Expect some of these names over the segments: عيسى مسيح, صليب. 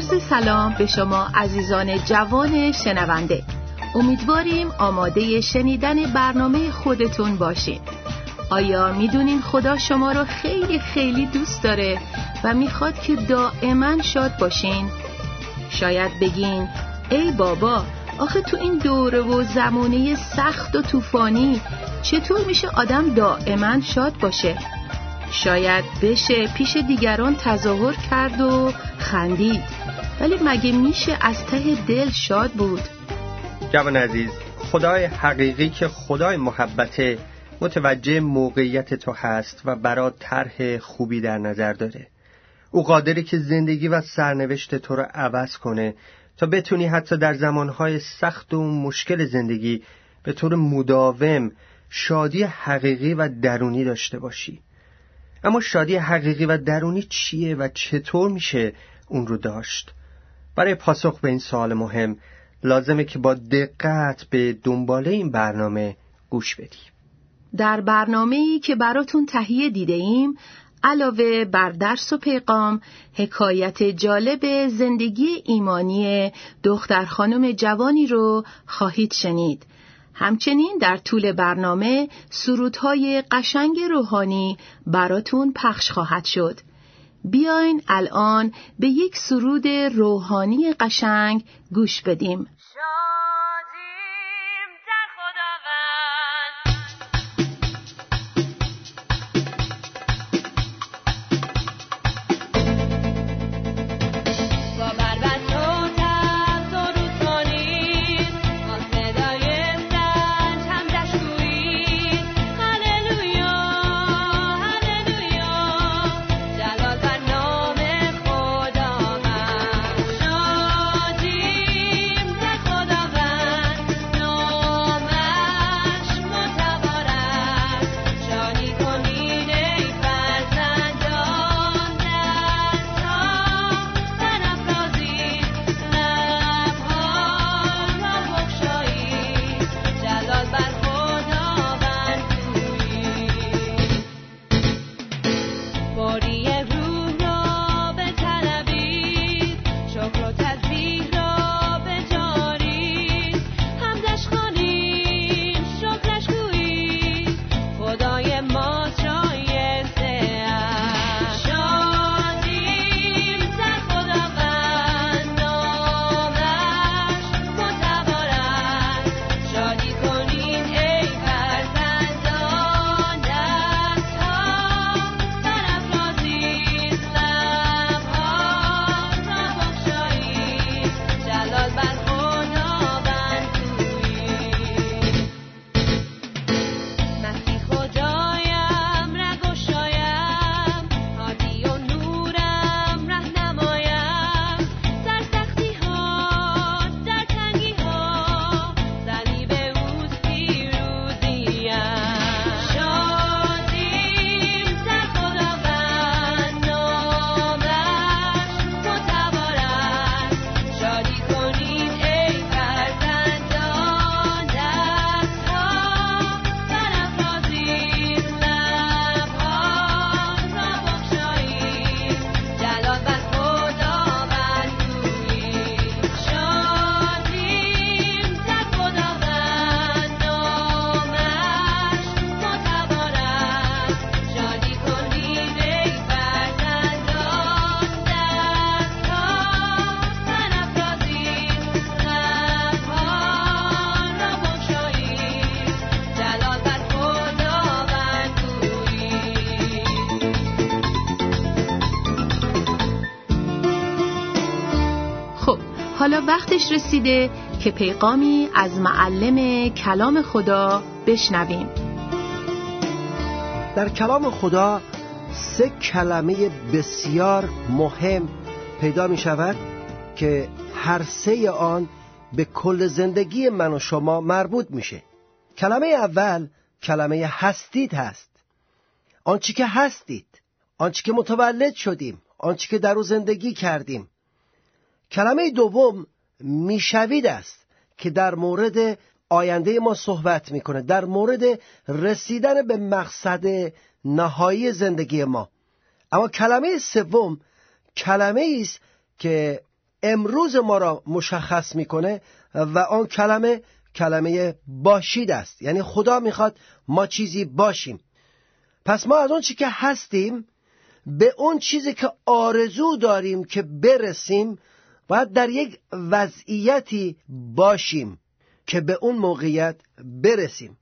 عرض سلام به شما عزیزان جوان شنونده. امیدواریم آماده شنیدن برنامه خودتون باشین. آیا میدونین خدا شما رو خیلی خیلی دوست داره و میخواد که دائما شاد باشین؟ شاید بگین ای بابا، آخه تو این دوره و زمانه سخت و طوفانی چطور میشه آدم دائما شاد باشه؟ شاید بشه پیش دیگران تظاهر کرد و خندید، ولی مگه میشه از ته دل شاد بود؟ جوان عزیز، خدای حقیقی که خدای محبته متوجه موقعیت تو هست و برات طرح خوبی در نظر داره. او قادره که زندگی و سرنوشت تو رو عوض کنه تا بتونی حتی در زمانهای سخت و مشکل زندگی به طور مداوم شادی حقیقی و درونی داشته باشی. اما شادی حقیقی و درونی چیه و چطور میشه اون رو داشت؟ برای پاسخ به این سوال مهم لازمه که با دقت به دنباله این برنامه گوش بدیم. در برنامه‌ای که براتون تهیه دیده‌ایم، علاوه بر درس و پیغام، حکایت جالب زندگی ایمانی دختر خانم جوانی رو خواهید شنید. همچنین در طول برنامه سرودهای قشنگ روحانی براتون پخش خواهد شد. بیاین الان به یک سرود روحانی قشنگ گوش بدیم. حالا وقتش رسیده که پیغامی از معلم کلام خدا بشنویم. در کلام خدا سه کلمه بسیار مهم پیدا می شود که هر سه آن به کل زندگی من و شما مربوط میشه. کلمه اول کلمه هستید هست. آنچه که هستید، آنچه که متولد شدیم، آنچه که در او زندگی کردیم. کلمه دوم میشوید است که در مورد آینده ما صحبت میکنه، در مورد رسیدن به مقصد نهایی زندگی ما. اما کلمه سوم کلمه ای است که امروز ما را مشخص میکنه و آن کلمه باشید است. یعنی خدا میخواد ما چیزی باشیم. پس ما از اون چیزی که هستیم به اون چیزی که آرزو داریم که برسیم باید در یک وضعیتی باشیم که به اون موقعیت برسیم.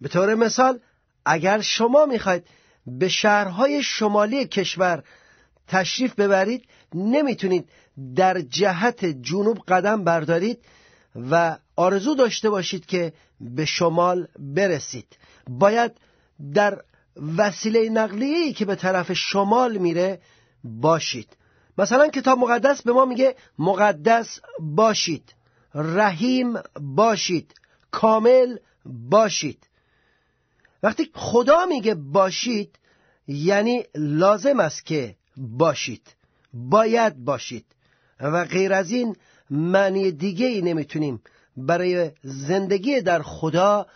به طور مثال اگر شما میخواید به شهرهای شمالی کشور تشریف ببرید، نمیتونید در جهت جنوب قدم بردارید و آرزو داشته باشید که به شمال برسید. باید در وسیله نقلیه‌ای که به طرف شمال میره باشید. مثلا کتاب مقدس به ما میگه مقدس باشید، رحیم باشید، کامل باشید. وقتی خدا میگه باشید یعنی لازم است که باشید، باید باشید و غیر از این معنی دیگه ای نمیتونیم برای زندگی در خدا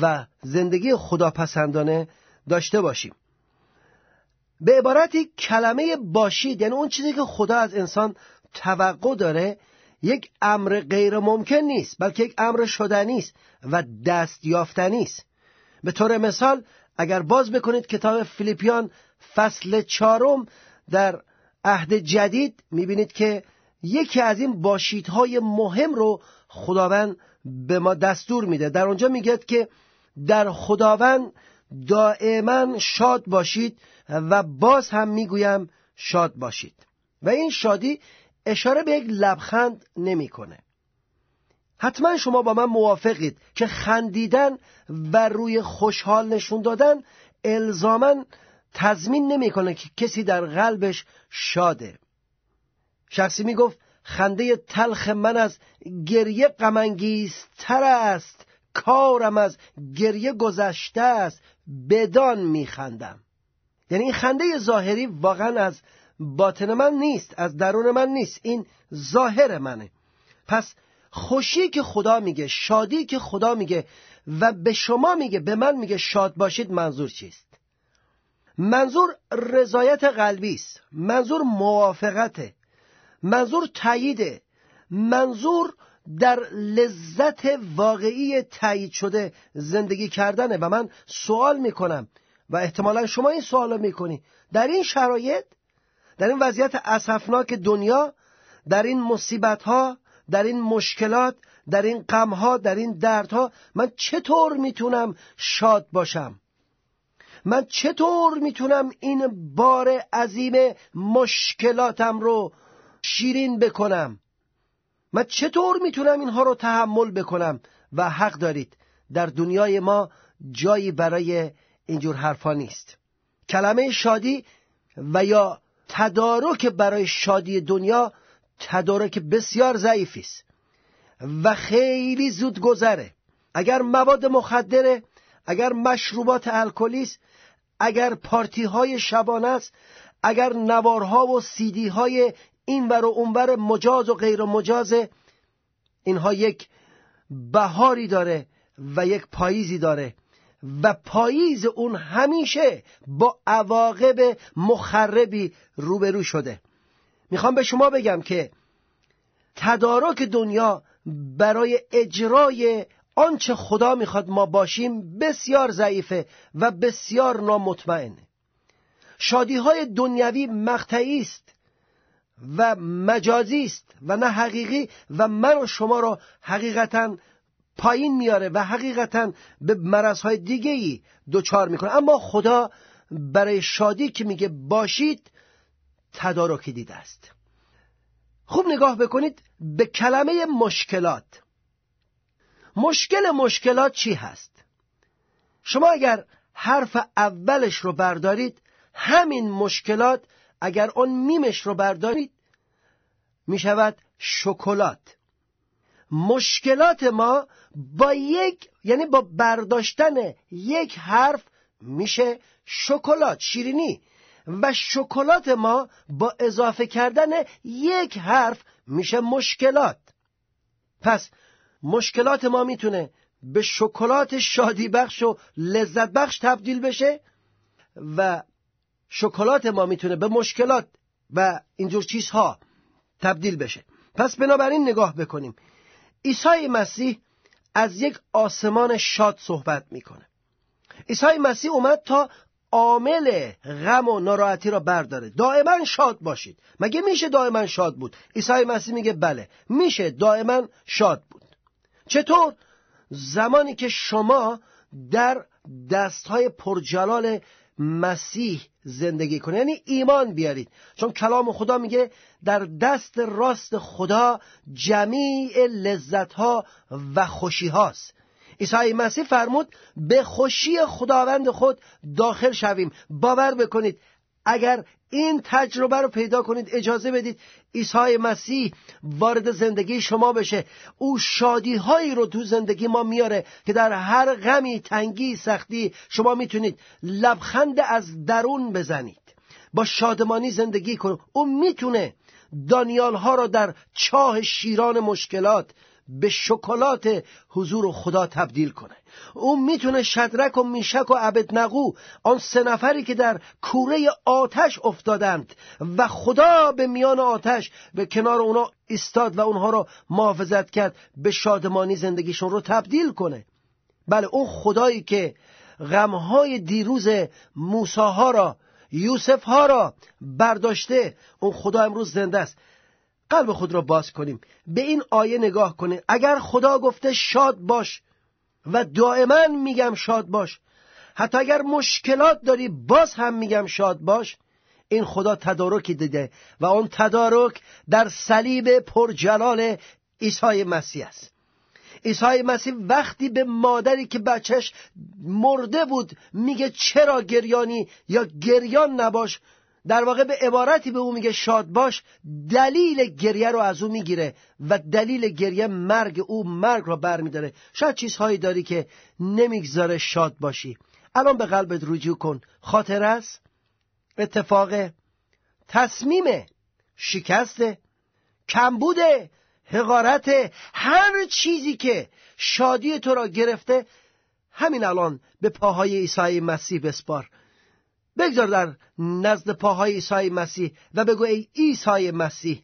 و زندگی خداپسندانه داشته باشیم. به عبارتی کلمه باشید یعنی اون چیزی که خدا از انسان توقع داره یک امر غیر ممکن نیست، بلکه یک امر شدنی است و دست یافتنی است. به طور مثال اگر باز بکنید کتاب فیلیپیان فصل 4 در عهد جدید میبینید که یکی از این باشیدهای مهم رو خداوند به ما دستور میده. در اونجا میگه که در خداوند دائما شاد باشید و باز هم میگویم شاد باشید. و این شادی اشاره به یک لبخند نمیکنه. حتما شما با من موافقید که خندیدن و روی خوشحال نشون دادن الزاماً تضمین نمیکنه که کسی در قلبش شاده. شخصی میگفت خنده تلخ من از گریه غم‌انگیزتر است، کارم از گریه گذشته است، بدان میخندم. یعنی این خنده ظاهری واقعا از باطن من نیست، از درون من نیست، این ظاهر منه. پس خوشی که خدا میگه، شادی که خدا میگه و به شما میگه، به من میگه شاد باشید، منظور چیست؟ منظور رضایت قلبی است، منظور موافقته، منظور تاییده، منظور در لذت واقعی تایید شده زندگی کردنه. و من سوال میکنم و احتمالا شما این سوالو میکنی، در این شرایط، در این وضعیت اسفناک دنیا، در این مصیبت ها، در این مشکلات، در این غم ها، در این درد ها، من چطور میتونم شاد باشم؟ من چطور میتونم این بار عظیم مشکلاتم رو شیرین بکنم؟ من چطور میتونم اینها رو تحمل بکنم؟ و حق دارید، در دنیای ما جایی برای اینجور حرفا نیست. کلمه شادی و یا تدارک برای شادی دنیا تدارک بسیار ضعیفی است و خیلی زود گذره. اگر مواد مخدره، اگر مشروبات الکلی است، اگر پارتی های شبانه است، اگر نوارها و سیدی های اینور و اونور مجاز و غیر مجاز، اینها یک بهاری داره و یک پاییزی داره و پاییز اون همیشه با عواقب مخربی روبرو شده. میخوام به شما بگم که تدارک دنیا برای اجرای آنچه خدا میخواد ما باشیم بسیار ضعیفه و بسیار نامطمئنه. شادیهای دنیوی مقطعی است و مجازی است و نه حقیقی و من و شما را حقیقتاً پایین میاره و حقیقتاً به مرضهای دیگه‌ای دچار میکنه. اما خدا برای شادی که میگه باشید تدارکی دیده است. خوب نگاه بکنید به کلمه مشکلات. مشکلات چی هست؟ شما اگر حرف اولش رو بردارید، همین مشکلات، اگر اون میمش رو بردارید میشود شکلات. مشکلات ما با یک، یعنی با برداشتن یک حرف میشه شکلات، شیرینی، و شکلات ما با اضافه کردن یک حرف میشه مشکلات. پس مشکلات ما میتونه به شکلات شادی بخش و لذت بخش تبدیل بشه و شکلات ما میتونه به مشکلات و اینجور چیزها تبدیل بشه. پس بنابراین نگاه بکنیم. عیسی مسیح از یک آسمان شاد صحبت میکنه. عیسی مسیح اومد تا عامل غم و ناراحتی را برداره. دائما شاد باشید. مگه میشه دائما شاد بود؟ عیسی مسیح میگه بله، میشه دائما شاد بود. چطور؟ زمانی که شما در دستهای پرجلال مسیح زندگی کنید، یعنی ایمان بیارید، چون کلام خدا میگه در دست راست خدا جمیع لذتها و خوشی هاست. عیسی مسیح فرمود به خوشی خداوند خود داخل شویم. باور بکنید اگر این تجربه رو پیدا کنید، اجازه بدید عیسی مسیح وارد زندگی شما بشه، او شادی هایی رو تو زندگی ما میاره که در هر غمی، تنگی، سختی شما میتونید لبخند از درون بزنید، با شادمانی زندگی کنید. او میتونه دانیال ها رو در چاه شیران مشکلات به شکلات حضور خدا تبدیل کنه. او میتونه شدرک و میشک و عبدنغو، آن سه نفری که در کوره آتش افتادند و خدا به میان آتش به کنار اونا ایستاد و اونها رو محافظت کرد، به شادمانی زندگیشون رو تبدیل کنه. بله، اون خدایی که غمهای دیروز موسی ها را، یوسف ها را برداشته، اون خدا امروز زنده است. قلب خود را باز کنیم، به این آیه نگاه کنیم. اگر خدا گفته شاد باش و دائما میگم شاد باش، حتی اگر مشکلات داری باز هم میگم شاد باش، این خدا تدارکی دیده و اون تدارک در صلیب پرجلال عیسی مسیح است. عیسی مسیح وقتی به مادری که بچهش مرده بود میگه چرا گریانی یا گریان نباش، در واقع به عبارتی به او میگه شاد باش، دلیل گریه رو از او میگیره و دلیل گریه مرگ او، مرگ رو برمیداره. شاید چیزهایی داری که نمیگذاره شاد باشی. الان به قلبت رجوع کن. خاطر است؟ اتفاقه؟ تصمیمه؟ شکسته؟ کمبوده؟ حقارته؟ هر چیزی که شادی تو را گرفته، همین الان به پاهای عیسی مسیح بسپار. بگذار در نزد پاهای عیسی مسیح و بگو ای عیسی مسیح،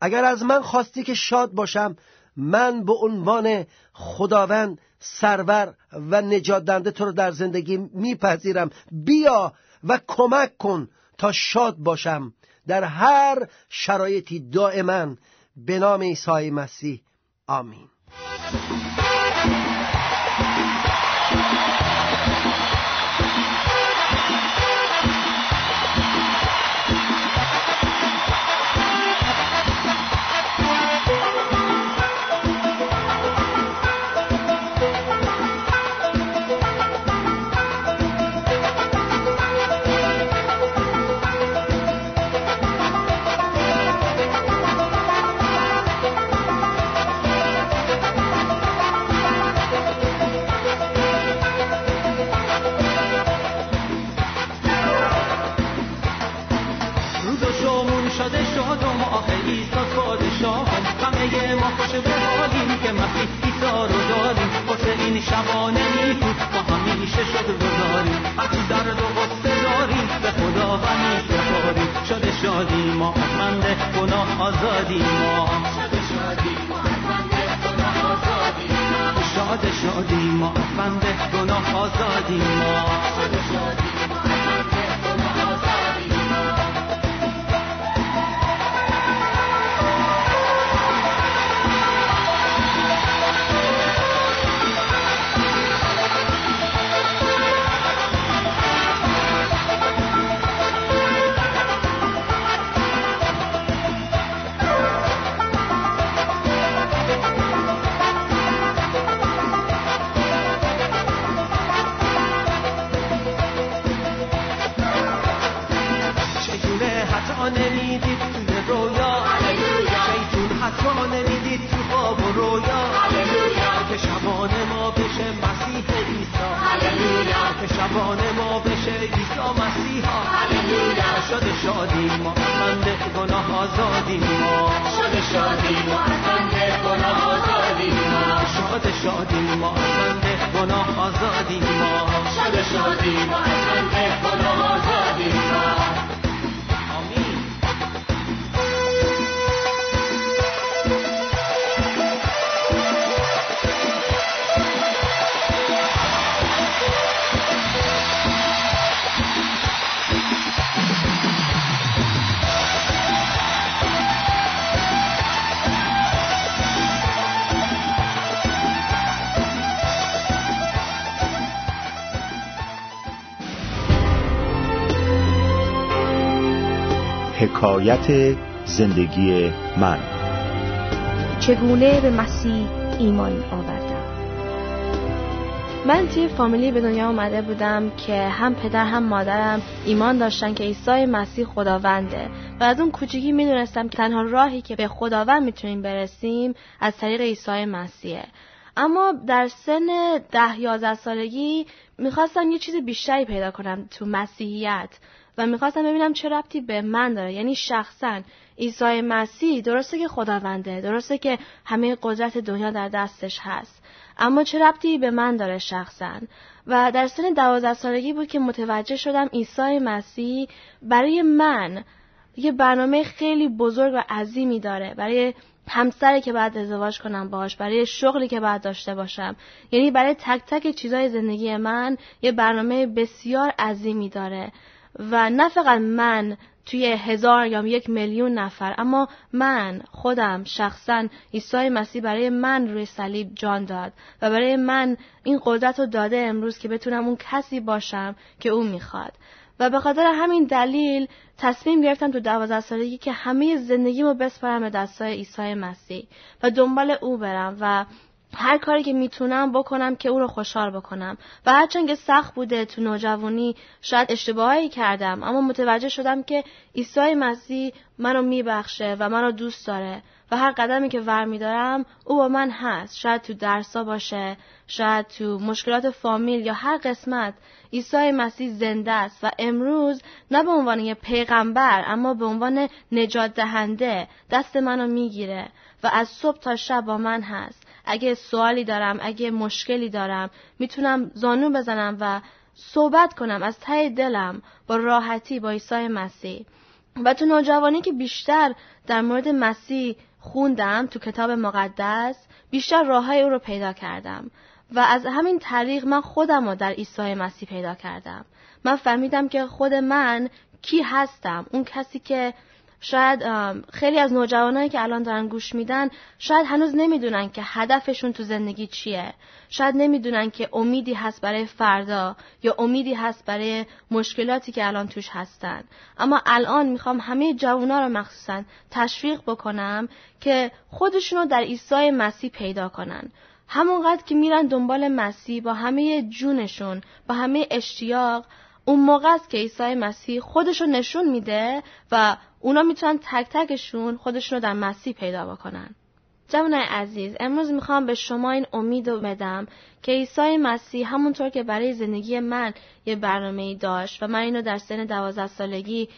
اگر از من خواستی که شاد باشم، من به عنوان خداوند، سرور و نجات دهنده تو رو در زندگی میپذیرم. بیا و کمک کن تا شاد باشم در هر شرایطی دائما. به نام عیسی مسیح، آمین. حکایت زندگی من، چگونه به مسیح ایمان آوردم. من توی فامیلی به دنیا اومده بودم که هم پدر هم مادرم ایمان داشتن که عیسی مسیح خداونده و از اون کوچیکی میدونستم که تنها راهی که به خداوند میتونیم برسیم از طریق عیسی مسیحه. اما در سن 10-11 سالگی میخواستم یه چیز بیشتری پیدا کنم تو مسیحیت و میخواستم ببینم چه ربطی به من داره. یعنی شخصا عیسی مسیح درسته که خداونده، درسته که همه قدرت دنیا در دستش هست، اما چه ربطی به من داره شخصا؟ و در سن 12 سالگی بود که متوجه شدم عیسی مسیح برای من یه برنامه خیلی بزرگ و عظیمی داره، برای همسری که بعد ازدواج کنم باهاش، برای شغلی که بعد داشته باشم، یعنی برای تک تک چیزای زندگی من یه برنامه بسیار عظیمی داره و نه فقط من توی 1000 یا 1,000,000 نفر، اما من خودم شخصاً عیسی مسیح برای من روی صلیب جان داد و برای من این قدرت رو داده امروز که بتونم اون کسی باشم که اون میخواد. و به خاطر همین دلیل تصمیم گرفتم تو 12 سالگی که همه زندگیمو بسپارم به دستای عیسی مسیح و دنبال او برم و هر کاری که میتونم بکنم که او رو خوشحال بکنم. و هرچند که سخت بوده، تو نوجوانی شاید اشتباهایی کردم، اما متوجه شدم که عیسی مسیح منو میبخشه و منو دوست داره و هر قدمی که برمیدارم او با من هست. شاید تو درسا باشه، شاید تو مشکلات فامیل یا هر قسمت، عیسی مسیح زنده است و امروز نه به عنوان یه پیغمبر اما به عنوان نجات دهنده دست منو میگیره و از صبح تا شب با من هست. اگه سوالی دارم، اگه مشکلی دارم، میتونم زانو بزنم و صحبت کنم از ته دلم با راحتی با عیسی مسیح. و تو نوجوانی که بیشتر در مورد مسیح خوندم تو کتاب مقدس، بیشتر راه‌های او رو پیدا کردم و از همین طریق من خودم رو در عیسی مسیح پیدا کردم. من فهمیدم که خود من کی هستم، اون کسی که شاید خیلی از نوجوانایی که الان دارن گوش میدن شاید هنوز نمیدونن که هدفشون تو زندگی چیه، شاید نمیدونن که امیدی هست برای فردا یا امیدی هست برای مشکلاتی که الان توش هستن. اما الان میخوام همه جوانا رو مخصوصا تشویق بکنم که خودشونو در عیسی مسیح پیدا کنن. همونقدر که میرن دنبال مسیح با همه جونشون، با همه اشتیاق، اون موقع است که عیسی مسیح خودشو نشون میده و اونا میتونن تک تکشون خودشونو در مسیح پیدا بکنن. جوانای عزیز، امروز میخوام به شما این امیدو بدم که عیسی مسیح همونطور که برای زندگی من یه برنامه‌ای داشت و من اینو در سن 12 سالگی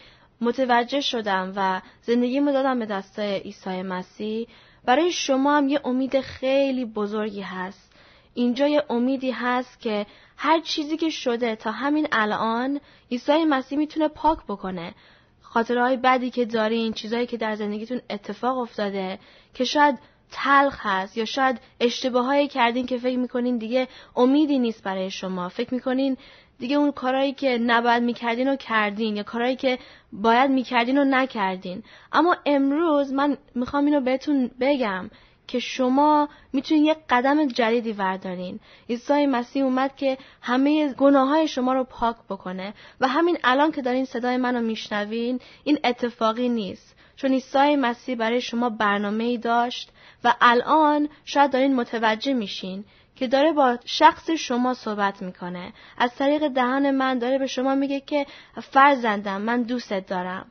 متوجه شدم و زندگیمو دادم به دستای عیسی مسیح، برای شما هم یه امید خیلی بزرگی هست. اینجا یه امیدی هست که هر چیزی که شده تا همین الان عیسی مسیح میتونه پاک بکنه. خاطرهای بدی که دارین، چیزایی که در زندگیتون اتفاق افتاده که شاید تلخ هست یا شاید اشتباهایی کردین که فکر میکنین دیگه امیدی نیست برای شما، فکر میکنین دیگه اون کارهایی که نباید میکردین رو کردین یا کارهایی که باید میکردین رو نکردین. اما امروز من میخوام اینو بهتون بگم که شما میتونید یک قدم جدیدی بردارین. عیسی مسیح اومد که همه گناههای شما رو پاک بکنه و همین الان که دارین صدای منو میشنوین این اتفاقی نیست، چون عیسی مسیح برای شما برنامه‌ای داشت و الان شاید دارین متوجه میشین که داره با شخص شما صحبت میکنه. از طریق دهان من داره به شما میگه که فرزندم، من دوستت دارم.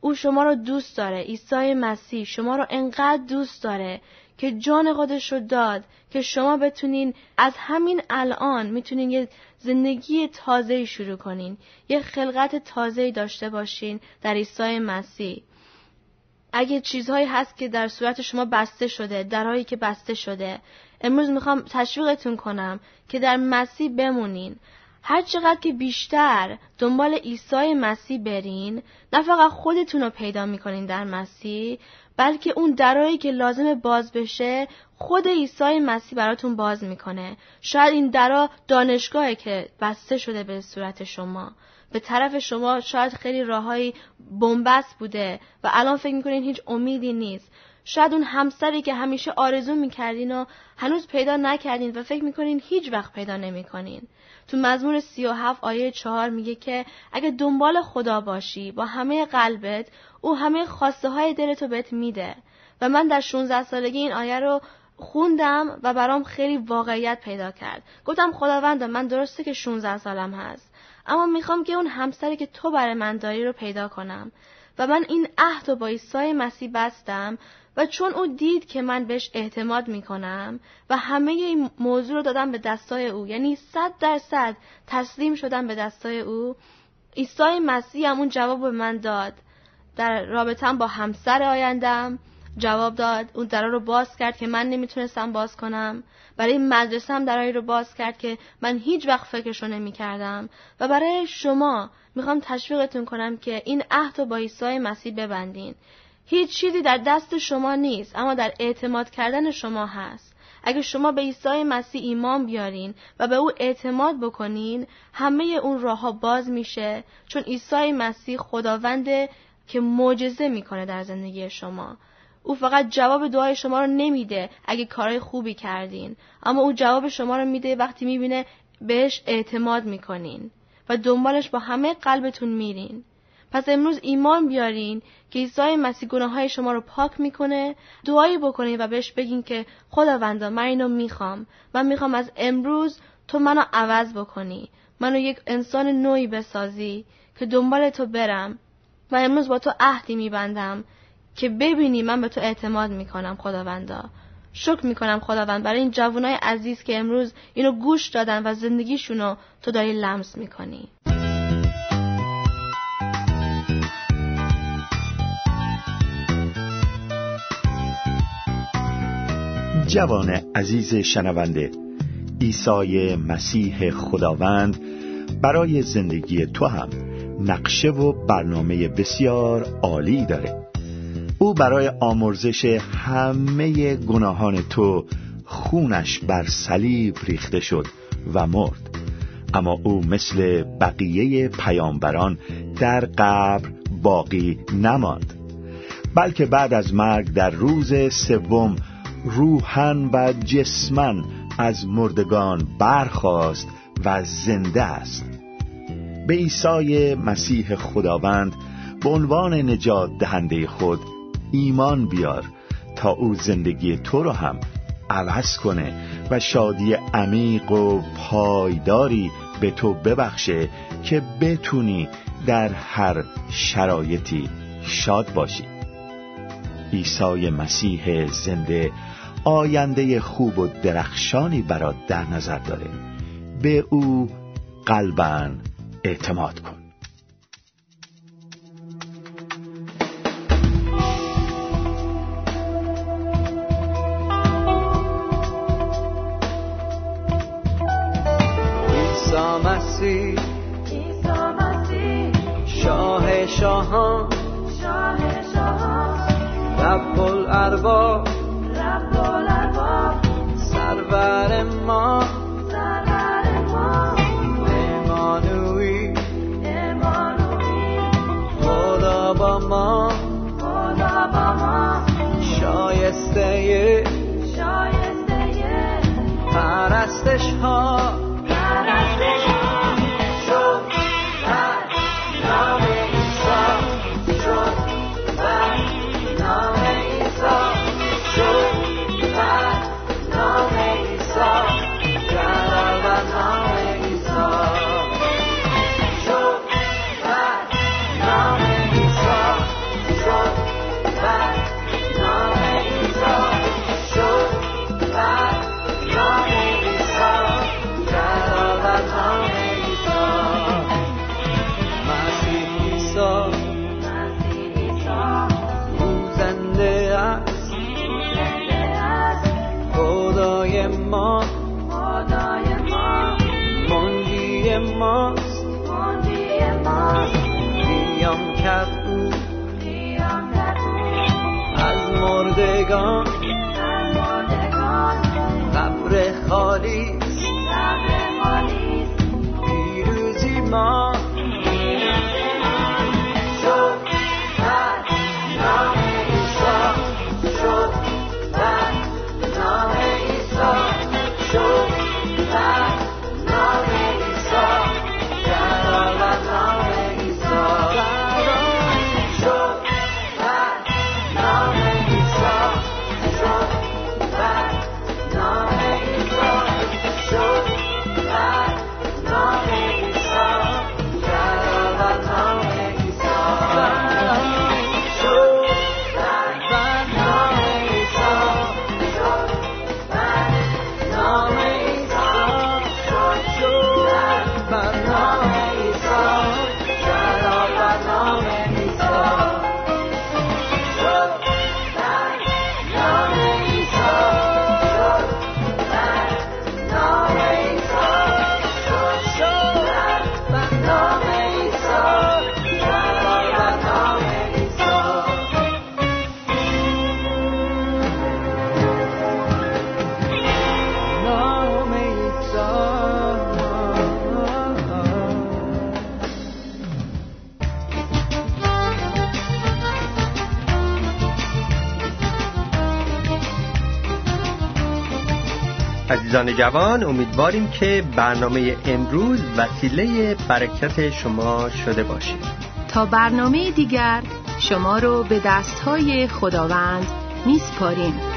او شما رو دوست داره. عیسی مسیح شما رو انقدر دوست داره که جان خودش رو داد که شما بتونین از همین الان میتونین یه زندگی تازه‌ای شروع کنین، یه خلقت تازه‌ای داشته باشین در عیسی مسیح. اگه چیزهایی هست که در صورت شما بسته شده، درهایی که بسته شده، امروز میخوام تشویقتون کنم که در مسیح بمونین. هر چقدر که بیشتر دنبال عیسی مسیح برین، نه فقط خودتون رو پیدا میکنین در مسیح، بلکه اون درایی که لازم باز بشه خود عیسی مسیح براتون باز میکنه. شاید این درا دانشگاهی که بسته شده به صورت شما، به طرف شما شاید خیلی راههای بنبست بوده و الان فکر میکنین هیچ امیدی نیست. شاید اون همسری که همیشه آرزو میکردین و هنوز پیدا نکردین و فکر میکنین هیچ وقت پیدا نمیکنین. تو مزمور 37 آیه 4 میگه که اگه دنبال خدا باشی با همه قلبت، او همه خواسته های دلتو بهت میده. و من در 16 سالگی این آیه رو خوندم و برام خیلی واقعیت پیدا کرد. گفتم خداوند من درسته که 16 سالم هست، اما میخوام که اون همسری که تو برای من داری رو پیدا کنم. و من این عهد رو با عیسی مسیح بستم و چون او دید که من بهش اعتماد میکنم و همه این موضوع رو دادم به دستای او، یعنی 100% تسلیم شدم به دستای او. عیسی مسیح هم اون جواب به من داد. در رابطه‌ام با همسر آیندم جواب داد. اون درها رو باز کرد که من نمیتونستم باز کنم. برای مدرسه هم درهایی رو باز کرد که من هیچ وقت فکرشو نمیکردم. و برای شما میخوام تشویقتون کنم که این عهد رو با عیسی مسیح ببندین. هیچ چیزی در دست شما نیست، اما در اعتماد کردن شما هست. اگه شما به عیسی مسیح ایمان بیارین و به او اعتماد بکنین، همه اون راهها باز میشه، چون عیسی مسیح خداونده که معجزه میکنه در زندگی شما. او فقط جواب دعای شما رو نمیده اگه کارهای خوبی کردین، اما او جواب شما رو میده وقتی میبینه بهش اعتماد میکنین و دنبالش با همه قلبتون میرین. پس امروز ایمان بیارین که عیسی مسیح گناههای شما رو پاک میکنه. دعایی بکنین و بهش بگین که خداوندا من اینو میخوام. من میخوام از امروز تو منو عوض بکنی، منو یک انسان نوعی بسازی که دنبال تو برم. من امروز با تو عهدی میبندم که ببینی من به تو اعتماد میکنم. خداوندا شکر میکنم خداوند برای این جوانای عزیز که امروز اینو گوش دادن و زندگیشونو تو داری لمس میکنی. جوان عزیز شنونده، عیسی مسیح خداوند برای زندگی تو هم نقشه و برنامه بسیار عالی داره. او برای آمرزش همه گناهان تو خونش بر صلیب ریخته شد و مرد، اما او مثل بقیه پیامبران در قبر باقی نماند، بلکه بعد از مرگ در روز سوم روحاً و جسماً از مردگان برخاست و زنده است. به عیسی مسیح خداوند به عنوان نجات دهنده خود ایمان بیار تا او زندگی تو را هم عوض کنه و شادی عمیق و پایداری به تو ببخشه که بتونی در هر شرایطی شاد باشی. عیسی مسیح زنده آینده خوب و درخشانی برات در نظر داره. به او قلباً اعتماد کن. عیسی مسیح شاه شاهان، رب الارباب سرور ما امانوئیل خدا با ما شایسته پرستش ها قبر خالی پیروزی ما شد در نام عیسی. عزیزان جوان، امیدواریم که برنامه امروز وسیله برکت شما شده باشه. تا برنامه دیگر شما رو به دست‌های خداوند میسپاریم.